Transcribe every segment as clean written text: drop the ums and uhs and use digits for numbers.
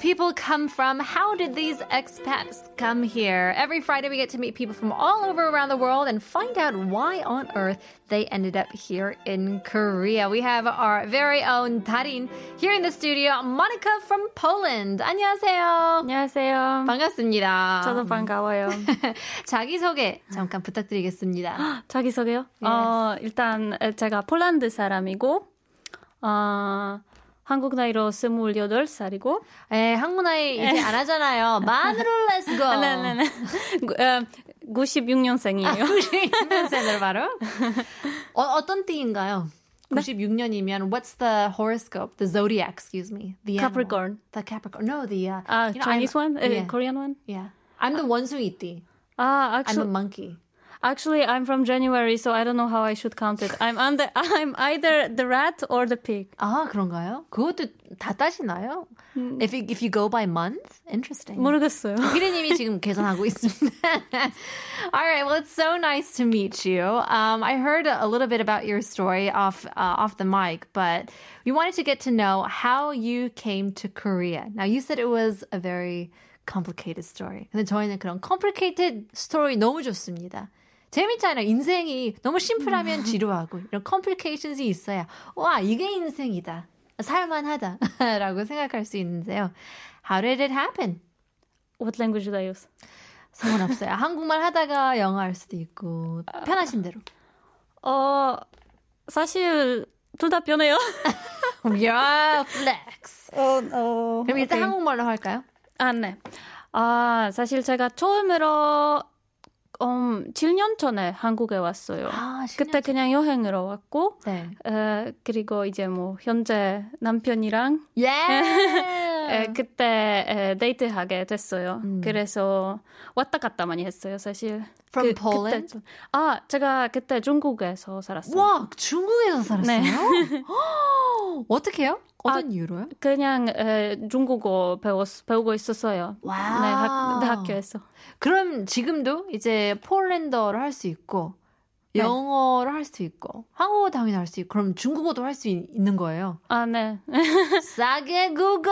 People come from? How did these expats come here? Every Friday we get to meet people from all over around the world and find out why on earth they ended up here in Korea. We have our very own Darin here in the studio, Monica from Poland. 안녕하세요. 안녕하세요. 반갑습니다. 저도 반가워요. 자기소개 잠깐 부탁드리겠습니다. 자기소개요? Yes. 일단 제가 폴란드 사람이고 한국 나이로 28살이고 에 한국 나이 이제 안 하잖아요. 만으로 let's go. 네네네. 96년생이에요. 아, 96년생으로 바로. 어떤 띠인가요? 96년이면 what's the horoscope? The zodiac, excuse me. The Capricorn. Animal. The Capricorn. No, the you know, Chinese I'm, one? Yeah. Korean one? Yeah. I'm the 원숭이 띠. Ah, actually. I'm a monkey. Actually, I'm from January, so I don't know how I should count it. I'm either the rat or the pig. 아, 그런가요? 그것도 다 따시나요? If you go by month? Interesting. 모르겠어요. 피디님이 지금 계산하고 있습니다. All right, well, it's so nice to meet you. I heard a little bit about your story off the mic, but we wanted to get to know how you came to Korea. Now, you said it was a very complicated story. 근데 저희는 그런 complicated story 너무 좋습니다. 재밌잖아요. 인생이 너무 심플하면 지루하고 이런 complications 있어야 와 이게 인생이다. 살만하다 라고 생각할 수 있는데요. How did it happen? What language did I use? 상관없어요. 한국말 하다가 영어 할 수도 있고 편하신 대로. 사실 둘 다 편해요. Yeah, flex. 그럼 일단 okay. 한국말로 할까요? 아, 네. 사실 제가 처음으로 7년 전에 한국에 왔어요. 아, 그때 그냥 여행으로 왔고, 네. 그리고 이제 뭐 현재 남편이랑 yeah! 그때 데이트하게 됐어요. 그래서 왔다 갔다 많이 했어요, 사실. From Poland? 그때, 제가 그때 중국에서 살았어요. 와, 중국에서 살았어요? 네. 어떻게요? 어떤 이유로요? 그냥 중국어 배우고 있었어요. 와우. 네, 학교에서. 그럼 지금도 이제 폴란드어를 할 수 있고 네. 영어를 할 수 있고 한국어 당연히 할 수 있고 그럼 중국어도 할 수 있는 거예요? 아, 네. 싸게 국어!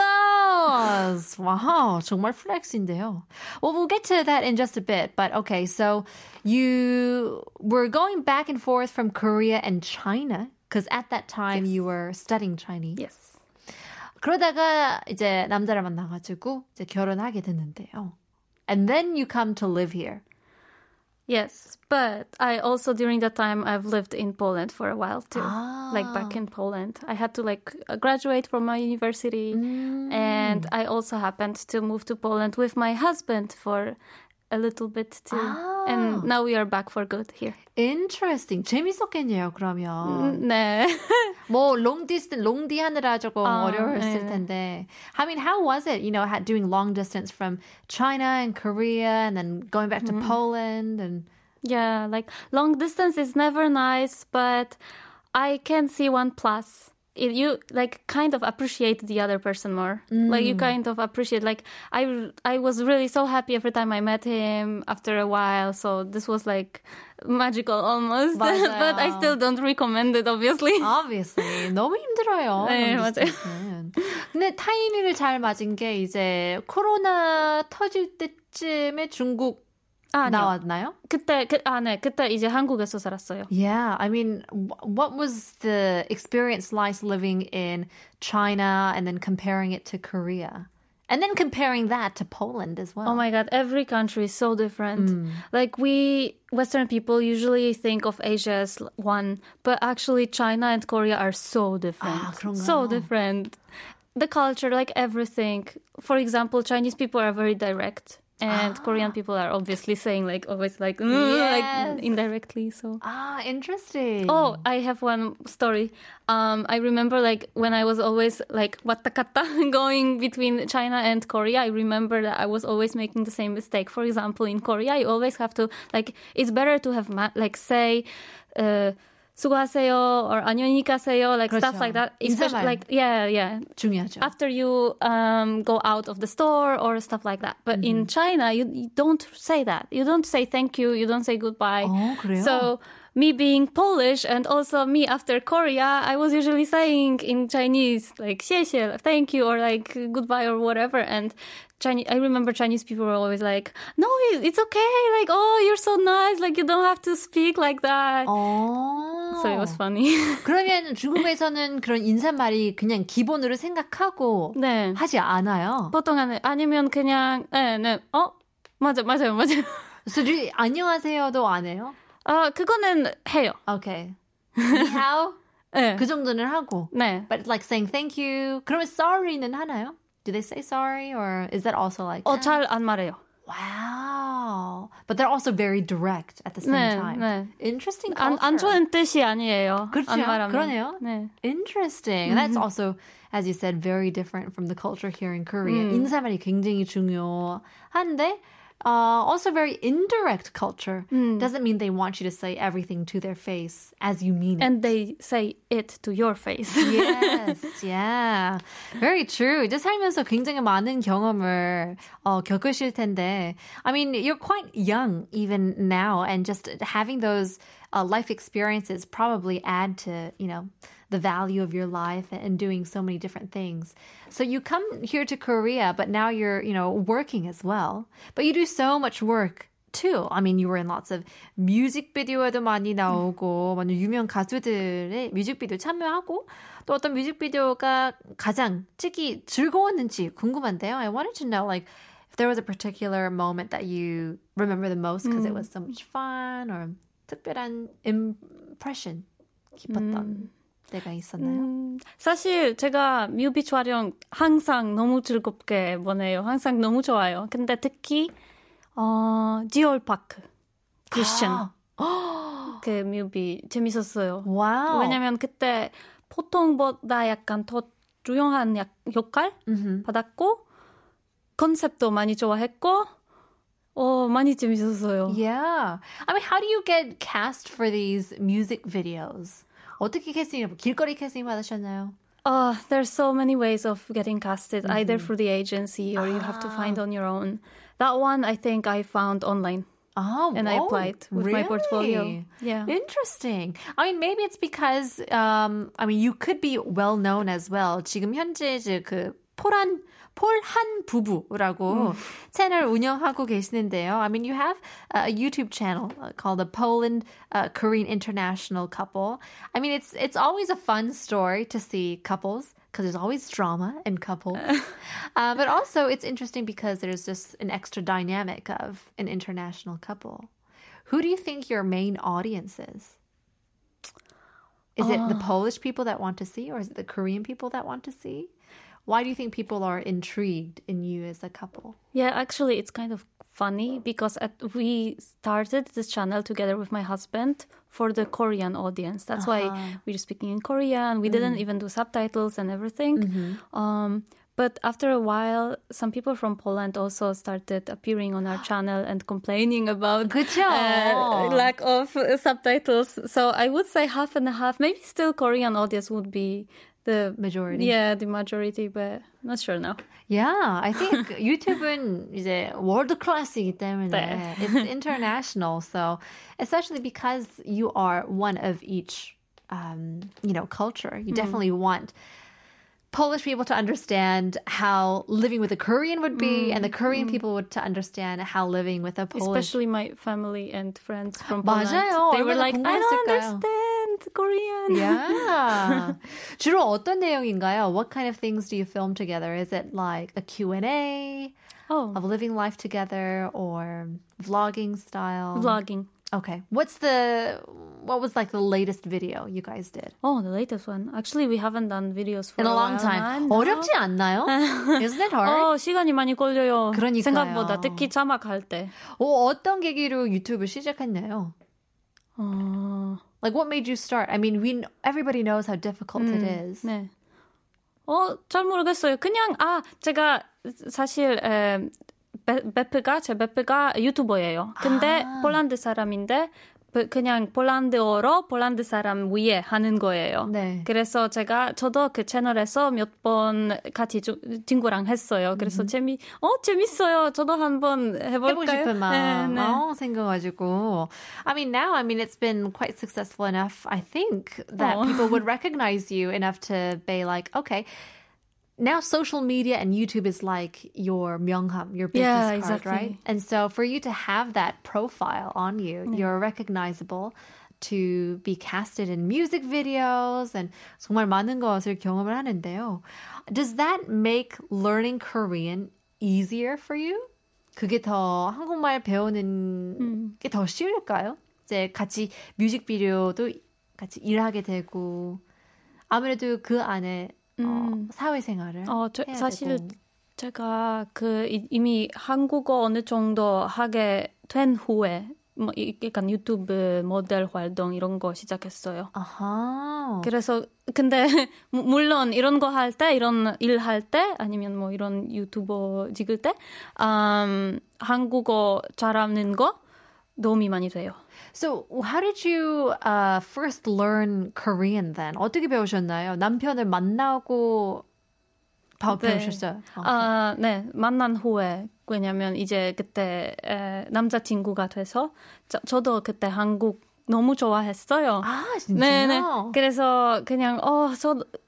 와우, 정말 플렉스인데요. Well, we'll get to that in just a bit. But okay, so you were going back and forth from Korea and China because at that time yes. you were studying Chinese. Yes. 그러다가 이제 남자를 만나가지고 이제 결혼하게 됐는데요. And then you come to live here. Yes, but I also during that time I've lived in Poland for a while too. Ah. Like back in Poland, I had to like graduate from my university, and I also happened to move to Poland with my husband for a little bit too. Ah. And now we are back for good here. Interesting. 재밌었겠네요. 그러면. 네. 뭐 long distance 하느라 조금 어려웠을 텐데. I mean, how was it? You know, doing long distance from China and Korea and then going back to Poland and yeah, like long distance is never nice, but I can see one plus. You like kind of appreciate the other person more. Like you kind of appreciate. Like I was really so happy every time I met him. After a while, so this was like magical almost. But I still don't recommend it, obviously. Obviously, 너무 힘들어요. 네, 맞아요. 근데 타이밍을 잘 맞은 게 이제 코로나 터질 때쯤에 중국. 나왔나요? 그때 이제 한국에서 살았어요. Yeah, I mean, what was the experience like living in China and then comparing it to Korea? And then comparing that to Poland as well. Oh my God, every country is so different. Like we Western people usually think of Asia as one, but actually China and Korea are so different. 아, 그런가요? So different. The culture, like everything. For example, Chinese people are very direct. And Korean people are obviously saying like always like yes. like indirectly so interesting. Oh, I have one story. I remember like when I was always like watakata going between China and Korea, I remember that I was always making the same mistake. For example, in Korea, you always have to like it's better to have say 수고하세요 or 안녕히 가세요, like 그렇죠. stuff like that. Especially like yeah. 중요하죠. After you go out of the store or stuff like that. But in China, you don't say that. You don't say thank you. You don't say goodbye. 어, 그래요? So me being Polish and also me after Korea, I was usually saying in Chinese like "谢谢," thank you or like goodbye or whatever. And I remember Chinese people were always like, no, it's okay. Like, oh, you're so nice. Like, you don't have to speak like that. Oh. So it was funny. 그러면 중국에서는 그런 인사말이 그냥 기본으로 생각하고 네. 하지 않아요? 보통은 아니면 그냥, 네. 어? 맞아요. So, 안녕하세요도 안 해요? 아, 그거는 해요. Okay. How? 네. 그 정도는 하고. 네. But like saying thank you. 그러면 sorry는 하나요? Do they say sorry or is that also like? 잘 안 말해요. Wow. But they're also very direct at the same time. 네. Interesting culture. 안 좋은 뜻이 아니에요. 그렇죠. 안 말하면. 그러네요. 네. Interesting. That's also, as you said, very different from the culture here in Korea. 인사말이 굉장히 중요한데 also very indirect culture. Doesn't mean they want you to say everything to their face as you mean it. And they say it to your face. Yes, yeah. Very true. 이제 살면서 굉장히 많은 경험을 겪으실 텐데. I mean, you're quite young even now and just having those life experiences probably add to, you know, the value of your life and doing so many different things. So you come here to Korea, but now you're, you know, working as well. But you do so much work too. I mean, you were in lots of 뮤직비디오에도 많이 나오고, 완전 유명 가수들의 뮤직비디오 참여하고, 또 어떤 뮤직비디오가 가장 찍기 즐거웠는지 궁금한데요. I wanted to know, like, if there was a particular moment that you remember the most because it was so much fun or 특별한 impression 깊었던 때가 있었나요? 사실 제가 뮤비 촬영 항상 너무 즐겁게 보내요. 항상 너무 좋아요. 근데 특히 디올 파크 크리스천 그 뮤비 재밌었어요. 와우. 왜냐면 그때 보통보다 약간 더 조용한 역할 받았고 컨셉도 많이 좋아했고 많이 재밌었어요. Yeah. I mean, how do you get cast for these music videos? 어떻게 캐스팅, 길거리 캐스팅 받으셨나요? There's so many ways of getting casted, either through the agency or you have to find on your own. That one, I think I found online. Oh, and I applied with my portfolio. Yeah. Interesting. I mean, maybe it's because, I mean, you could be well known as well. 지금 현재 그 폴한 부부라고 채널 운영하고 계시는데요. I mean, you have a YouTube channel called the Poland-Korean International Couple. I mean, it's always a fun story to see couples because there's always drama in couples. But also, it's interesting because there's just an extra dynamic of an international couple. Who do you think your main audience is? Is it the Polish people that want to see or is it the Korean people that want to see? Why do you think people are intrigued in you as a couple? Yeah, actually, it's kind of funny because we started this channel together with my husband for the Korean audience. That's why we were speaking in Korean. We didn't even do subtitles and everything. But after a while, some people from Poland also started appearing on our channel and complaining about lack of subtitles. So I would say half and a half. Maybe still Korean audience would be the majority. Yeah, the majority, but not sure now. Yeah, I think YouTube은 이제 world class이기 때문에 네. It's international. So especially because you are one of each, you know, culture. You definitely want Polish people to understand how living with a Korean would be, and the Korean people would to understand how living with a Polish. Especially my family and friends from Poland. 맞아요. They were like, I don't understand Korean. Yeah. 주로 어떤 내용인가요? What kind of things do you film together? Is it like a Q&A of living life together or vlogging style? Vlogging. Okay. What was like the latest video you guys did? Oh, the latest one. Actually, we haven't done videos for a long time. 어렵지 않나요? Isn't it hard? 시간이 많이 걸려요. 그러니까요. 생각보다 특히 자막할 때. 어떤 계기로 유튜브 시작했나요? Like what made you start? I mean, everybody knows how difficult it is. 네. 잘 모르겠어요. 그냥 제가 사실 베프가 유튜버예요. 근데 폴란드 사람인데 그냥 폴란드어로 폴란드 사람 위에 하는 거예요. 네. 그래서 저도 그 채널에서 몇 번 같이 친구랑 했어요. 그래서 재밌어요. 저도 한번 해볼까요? 해보고 싶은 마음 생겨가지고. I mean, it's been quite successful enough, I think, that people would recognize you enough to be like, okay, now social media and YouTube is like your 명함, your business card, exactly. right? And so for you to have that profile on you, you're recognizable to be casted in music videos and 정말 많은 것을 경험을 하는데요. Does that make learning Korean easier for you? 그게 더 한국말 배우는 게 더 쉬울까요? 이제 같이 뮤직비디오도 같이 일하게 되고 아무래도 그 안에 사회생활을 해야 사실 되고. 제가 이미 한국어 어느 정도 하게 된 후에 약간 유튜브 모델 활동 이런 거 시작했어요. 아하. 그래서 근데 물론 이런 거 할 때, 이런 일 할 때 아니면 뭐 이런 유튜버 찍을 때 한국어 잘하는 거 도움이 많이 돼요. So how did you first learn Korean then? 어떻게 배우셨나요? 남편을 만나고 바로 배우셨어요? 네, 만난 후에. 왜냐면 이제 그때 남자친구가 돼서 저도 그때 한국 너무 좋아했어요. 아, 진짜요? 네네. 그래서 그냥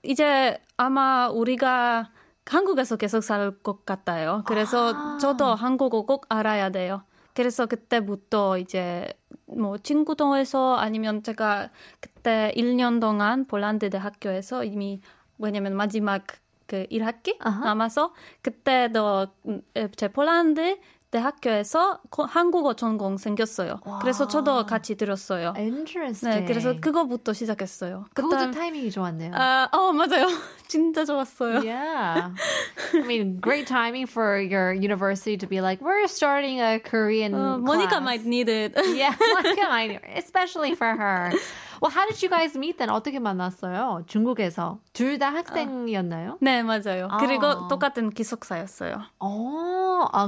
이제 아마 우리가 한국에서 계속 살 것 같아요. 그래서 저도 한국어 꼭 알아야 돼요. 그래서 그때부터 이제 뭐 친구 동에서 아니면 제가 그때 1년 동안 폴란드 대학교에서 이미 왜냐면 마지막 그 1학기 남아서 그때도 제 폴란드 대학교에서 한국어 전공 생겼어요. 와. 그래서 저도 같이 들었어요. Interesting. 네, 그래서 그거부터 시작했어요. 그것도 타이밍이 좋았네요. 맞아요. 진짜 좋았어요. Yeah. I mean, great timing for your university to be like, we're starting a Korean class. Monica might need it. Yeah, Monica might need it, especially for her. Well, how did you guys meet then? 어떻게 만났어요? 중국에서. 둘 다 학생이었나요? 네, 맞아요. 그리고 똑같은 기숙사였어요.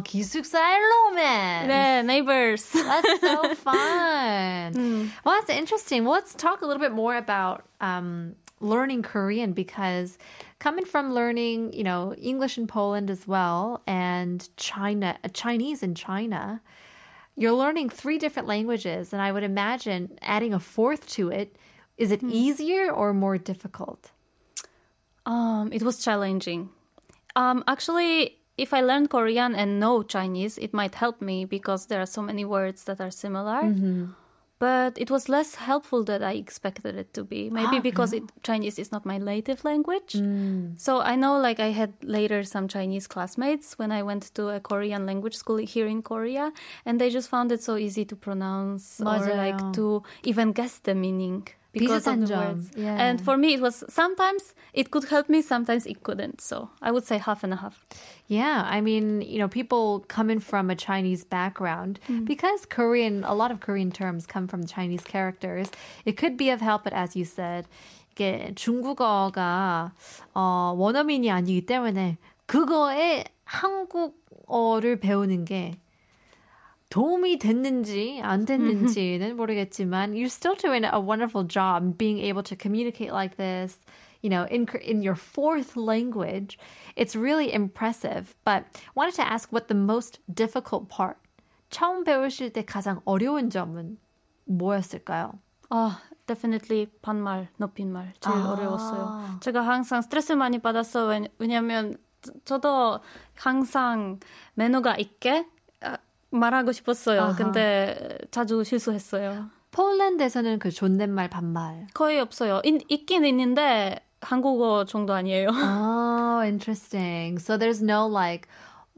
기숙사 romance. 네, neighbors. That's so fun. Well, that's interesting. Well, let's talk a little bit more about learning Korean because coming from learning, you know, English in Poland as well and Chinese in China, you're learning three different languages, and I would imagine adding a fourth to it. Is it easier or more difficult? It was challenging. Actually, if I learned Korean and know Chinese, it might help me because there are so many words that are similar. Mm-hmm. But it was less helpful than I expected it to be. Maybe because Chinese is not my native language. So I know like I had later some Chinese classmates when I went to a Korean language school here in Korea. And they just found it so easy to pronounce or like to even guess the meaning. Because of the words. Yeah. And for me, it was sometimes it could help me, sometimes it couldn't. So I would say half and a half. Yeah, I mean, you know, people coming from a Chinese background, because a lot of Korean terms come from Chinese characters, it could be of help, but as you said, 이게 중국어가 원어민이 아니기 때문에 그거에 한국어를 배우는 게 도움이 됐는지 안 됐는지는 모르겠지만 you're still doing a wonderful job being able to communicate like this, you know, in your fourth language. It's really impressive. But wanted to ask what the most difficult part, 처음 배우실 때 가장 어려운 점은 뭐였을까요? Definitely 반말, 높임말 제일 어려웠어요. 제가 항상 스트레스 많이 받았어요. 왜냐하면 저도 항상 매너가 있게 말하고 싶었어요. 근데 자주 실수했어요. 폴란드에서는 그 존댓말, 반말? 거의 없어요. 있긴 있는데 한국어 정도 아니에요. Interesting. So there's no like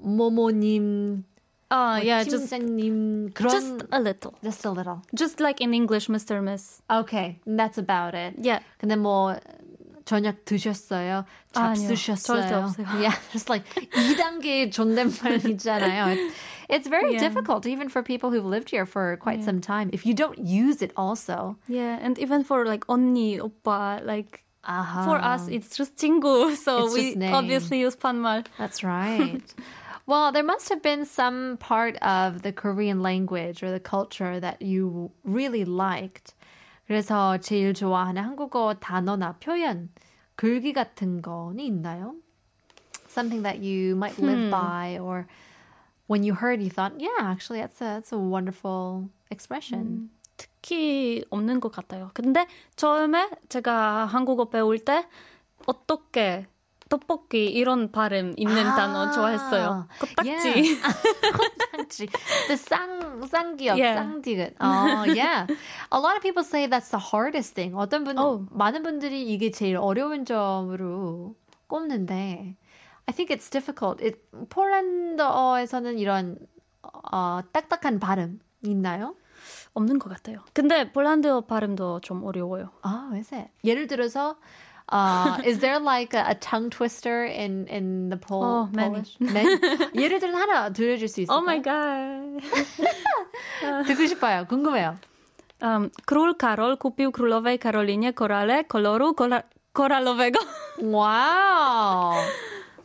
모모님, 팀장님 그런... Just a little. Just a little. Just like in English, Mr. Miss. Okay, that's about it. Yeah. 근데 뭐... 저녁 드셨어요? 잡수셨어요? 절대 없어요. Yeah, just like 2단계 존댓말이잖아요. It's very difficult even for people who've lived here for quite some time if you don't use it also. Yeah, and even for like 언니, 오빠, like for us it's just 친구, so we obviously use 반말. That's right. Well, there must have been some part of the Korean language or the culture that you really liked. 그래서 제일 좋아하는 한국어 단어나 표현, 글귀 같은 거는 있나요? Something that you might live by or when you heard you thought, yeah, actually that's a wonderful expression. 특히 없는 것 같아요. 근데 처음에 제가 한국어 배울 때 어떻게 떡볶이 이런 발음 있는 단어 좋아했어요. 코딱지. 코딱지. The 쌍기역, 쌍디귿. Oh, yeah. A lot of people say that's the hardest thing. 많은 분들이 이게 제일 어려운 점으로 꼽는데 I think it's difficult. 폴란드어에서는 이런 딱딱한 발음 있나요? 없는 것 같아요. 근데 폴란드어 발음도 좀 어려워요. 아, 왜세? 예를 들어서 is there like a tongue twister in the Polish? Many. 예를 들어 하나 들려줄 수 있을까요? Oh my god. 듣고 싶어요. 궁금해요. Król Karol kupił królowej Karolinie korale koloru koralowego. Wow.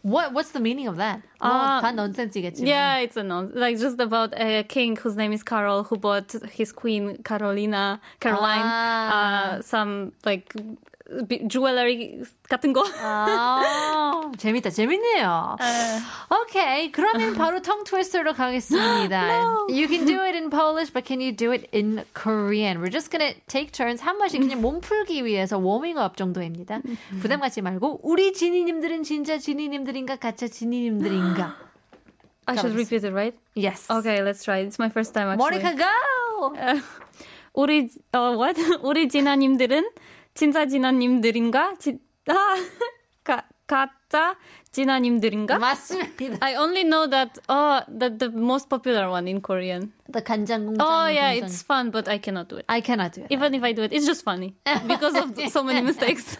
What's the meaning of that? 다 nonsense이겠지만. Yeah, it's a nonsense. Like just about a king whose name is Karol who bought his queen Caroline some like jewelry 같은 거. 아, 재밌네요. Okay, 그러면 바로 tongue twister로 가겠습니다. No. You can do it in Polish, but can you do it in Korean? We're just gonna take turns. 한 번씩 그냥 몸풀기 위해서 워밍업 정도입니다. 부담 갖지 말고 우리 지니님들은 진짜 지니님들인가 가짜 지니님들인가. I should repeat it, right? Yes. Okay, let's try. It's my first time actually. Monica, go! 우리 지나님들은 진짜 진아님들인가? 가짜 진아님들인가? 맞습니다. I only know that the most popular one in Korean. The 간장공장. Oh yeah, it's fun, but I cannot do it. Even if I do it, it's just funny because of so many mistakes.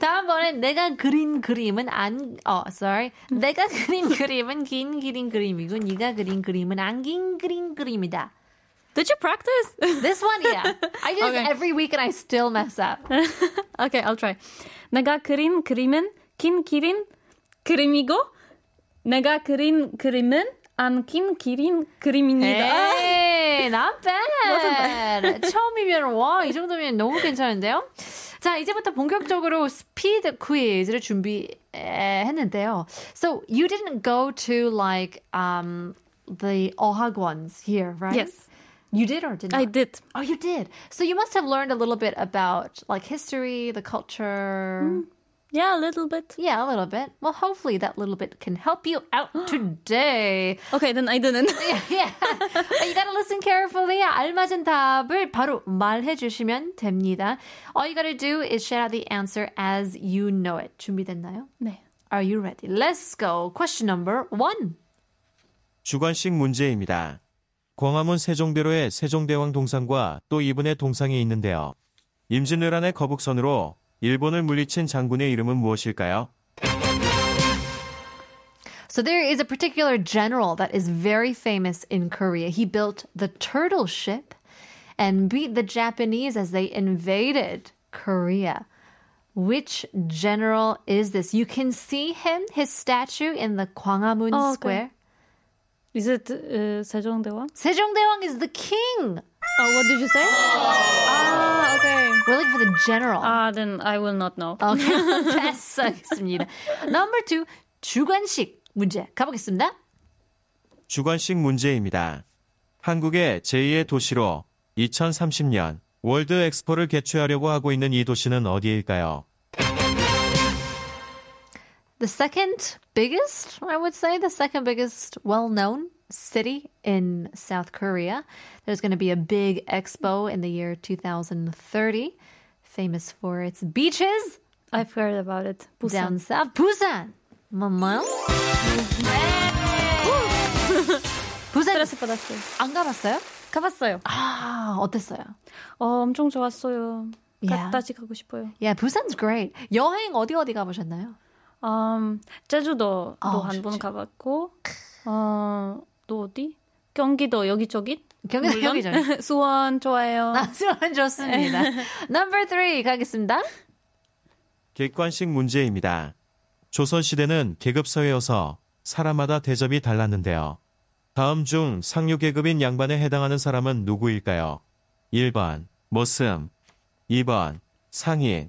다음번엔 내가 그린 그림은 내가 그린 그림은 긴 그린 그림이고 네가 그린 그림은 안 긴 그린 그림이다. Did you practice? This one, yeah. I do this every week and I still mess up. Okay, I'll try. 내가 그린 그림은 긴 그린 그림이고 내가 그린 그림은 안 긴 그린 그림입니다. Hey, not bad. 처음이면 와, 이 정도면 너무 괜찮은데요? 자, 이제부터 본격적으로 스피드 퀴즈를 준비했는데요. So, you didn't go to like the 어학원s here, right? Yes. You did or did not? I did. Oh, you did. So you must have learned a little bit about like history, the culture. Yeah, a little bit. Yeah, a little bit. Well, hopefully that little bit can help you out today. Okay, then I didn't. Yeah. You gotta listen carefully. 알맞은 답을 바로 말해 주시면 됩니다. All you gotta do is shout out the answer as you know it. 준비됐나요? 네. Are you ready? Let's go. Question number 1. 주관식 문제입니다. 광화문 세종대로에 세종대왕 동상과 또 이분의 동상이 있는데요. 임진왜란의 거북선으로 일본을 물리친 장군의 이름은 무엇일까요? So there is a particular general that is very famous in Korea. He built the turtle ship and beat the Japanese as they invaded Korea. Which general is this? You can see him, his statue in the Gwanghwamun Square. Okay. Is it 세종대왕? 세종대왕 is the king. Oh, what did you say? Okay. We're looking for the general. Then I will not know. Okay, 됐습니다. Number 2, 주관식 문제 가보겠습니다. 주관식 문제입니다. 한국의 제2의 도시로 2030년 월드 엑스포를 개최하려고 하고 있는 이 도시는 어디일까요? The second biggest, I would say, the second biggest well-known city in South Korea. There's going to be a big expo in the year 2030, famous for its beaches. I've heard about it. Busan. Down south. Busan. Mama. Busan. 안 가봤어요? 가봤어요. 아, 어땠어요? 엄청 좋았어요. 다시 가고 싶어요. Yeah, Busan's great. 여행 어디 가보셨나요? 제주도도 한 번 가봤고 또 어디? 경기도 여기저기? 경기도 여기저기. 수원 좋아해요. 수원 좋습니다. Number 3 가겠습니다. 객관식 문제입니다. 조선시대는 계급사회여서 사람마다 대접이 달랐는데요. 다음 중 상류 계급인 양반에 해당하는 사람은 누구일까요? 1번 모슴, 2번 상인,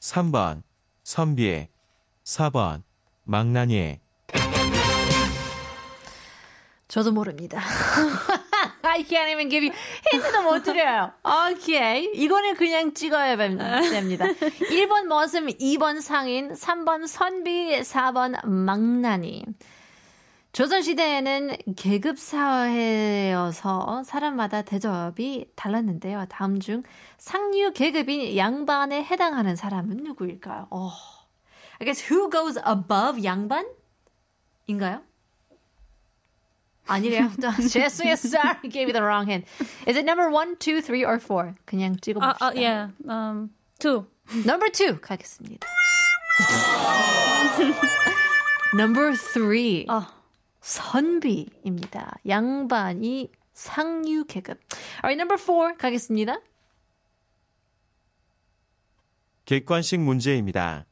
3번 선비, 4번 망나니. 저도 모릅니다. I can't even give you. 힌트도 못 드려요. 오케이. 이거는 그냥 찍어야 됩니다. 1번 머슴, 2번 상인, 3번 선비, 4번 망나니. 조선시대에는 계급사회여서 사람마다 대접이 달랐는데요. 다음 중 상류 계급인 양반에 해당하는 사람은 누구일까요? I guess who goes above 양반? 인가요? 아니래요. 죄송해요. Sorry, gave you the wrong hint. Is it number 1, 2, 3, or 4? 그냥 찍어봅시다. Yeah. 2. Number 2 가겠습니다. Number 3. 선비입니다. 양반이 상류 계급. Alright, number 4 가겠습니다. 객관식 문제입니다.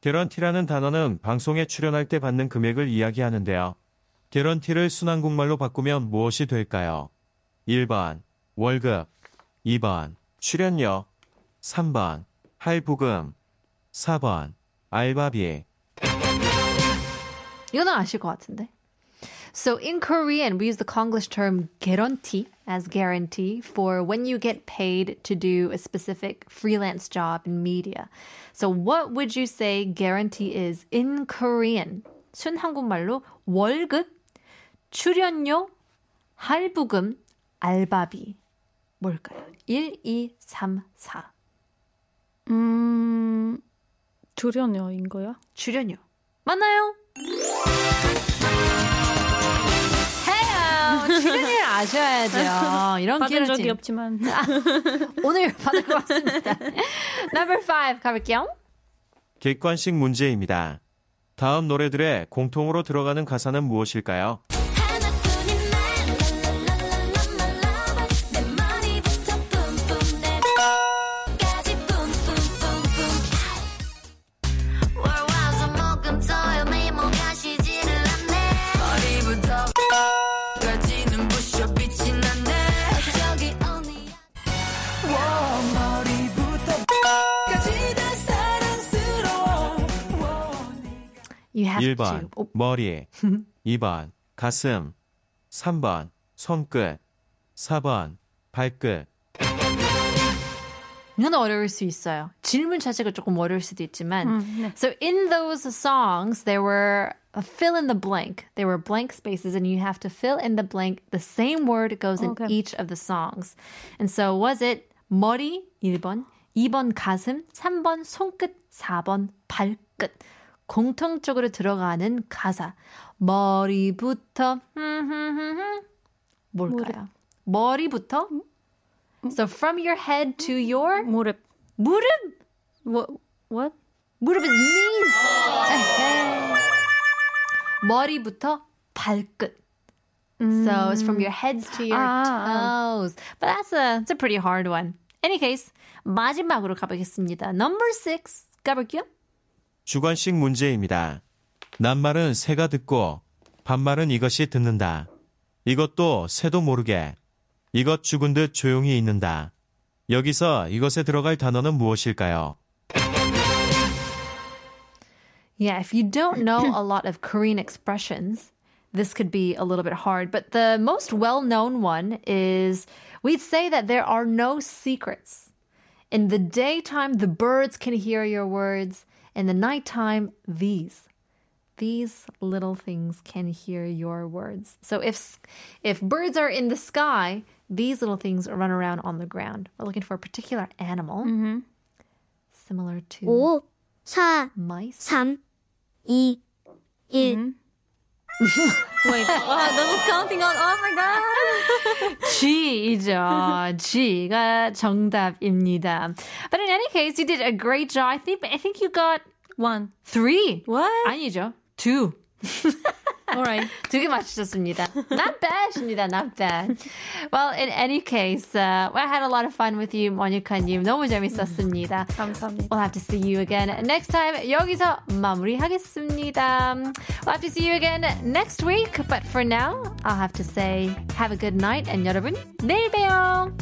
개런티라는 단어는 방송에 출연할 때 받는 금액을 이야기하는데요. 개런티를 순한국말로 바꾸면 무엇이 될까요? 1번 월급, 2번 출연료, 3번 할부금, 4번 알바비. 이거는 아실 것 같은데. So in Korean, we use the Konglish term guarantee as guarantee for when you get paid to do a specific freelance job in media. So what would you say guarantee is in Korean? 순한국말로 월급, 출연료, 할부금, 알바비. 뭘까요? 1, 2, 3, 4. 출연료인 거야? 출연료. 맞나요? 출연을 아셔야죠. 이런 받은 적이 없지만 오늘 받을 것 같습니다. Number 5 가볼게요. 객관식 문제입니다. 다음 노래들의 공통으로 들어가는 가사는 무엇일까요? You have 1번 to. 머리, 2번 가슴, 3번 손끝, 4번 발끝. 이건 어려울 수 있어요. 질문 자체가 조금 어려울 수도 있지만 네. So in those songs there were a fill in the blank. There were blank spaces and you have to fill in the blank. The same word goes in each of the songs. And so was it 머리 1번, 2번 가슴, 3번 손끝, 4번 발끝. 공통적으로 들어가는 가사. 머리부터 뭘까요? 무릎. 머리부터 So from your head to your 무릎. 무릎. What? 무릎 is knees. 머리부터 발끝. So it's from your heads to your toes. But that's a pretty hard one. Any case, 마지막으로 가보겠습니다. Number 6 가볼게요. 주관식 문제입니다. 낱말은 새가 듣고 반말은 이것이 듣는다. 이것도 새도 모르게 이것 죽은 듯 조용히 있는다. 여기서 이것에 들어갈 단어는 무엇일까요? Yeah, if you don't know a lot of Korean expressions, this could be a little bit hard. But the most well-known one is we'd say that there are no secrets. In the daytime, the birds can hear your words. In the nighttime, these little things can hear your words. So if birds are in the sky, these little things run around on the ground. We're looking for a particular animal, similar to 5, 4, mice. 3, 2, 1. Wait, wow, that was counting on. Oh my god. G이죠. G가 정답입니다. But in any case, you did a great job. I think you got 1, 3. What? 아니죠. 2. Alright. 두 개 맞추셨습니다. Not bad입니다. Not bad. Well, in any case, I had a lot of fun with you, 모니카님. 너무 재밌었습니다. 감사합니다. We'll have to see you again next time. 여기서 마무리하겠습니다. We'll have to see you again next week. But for now, I'll have to say have a good night and 여러분, 내일 봬요.